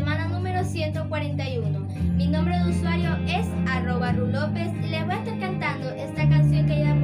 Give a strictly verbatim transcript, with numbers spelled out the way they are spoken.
semana número ciento cuarenta y uno. Mi nombre de usuario es arroba ruthlopez y les voy a estar cantando esta canción que ya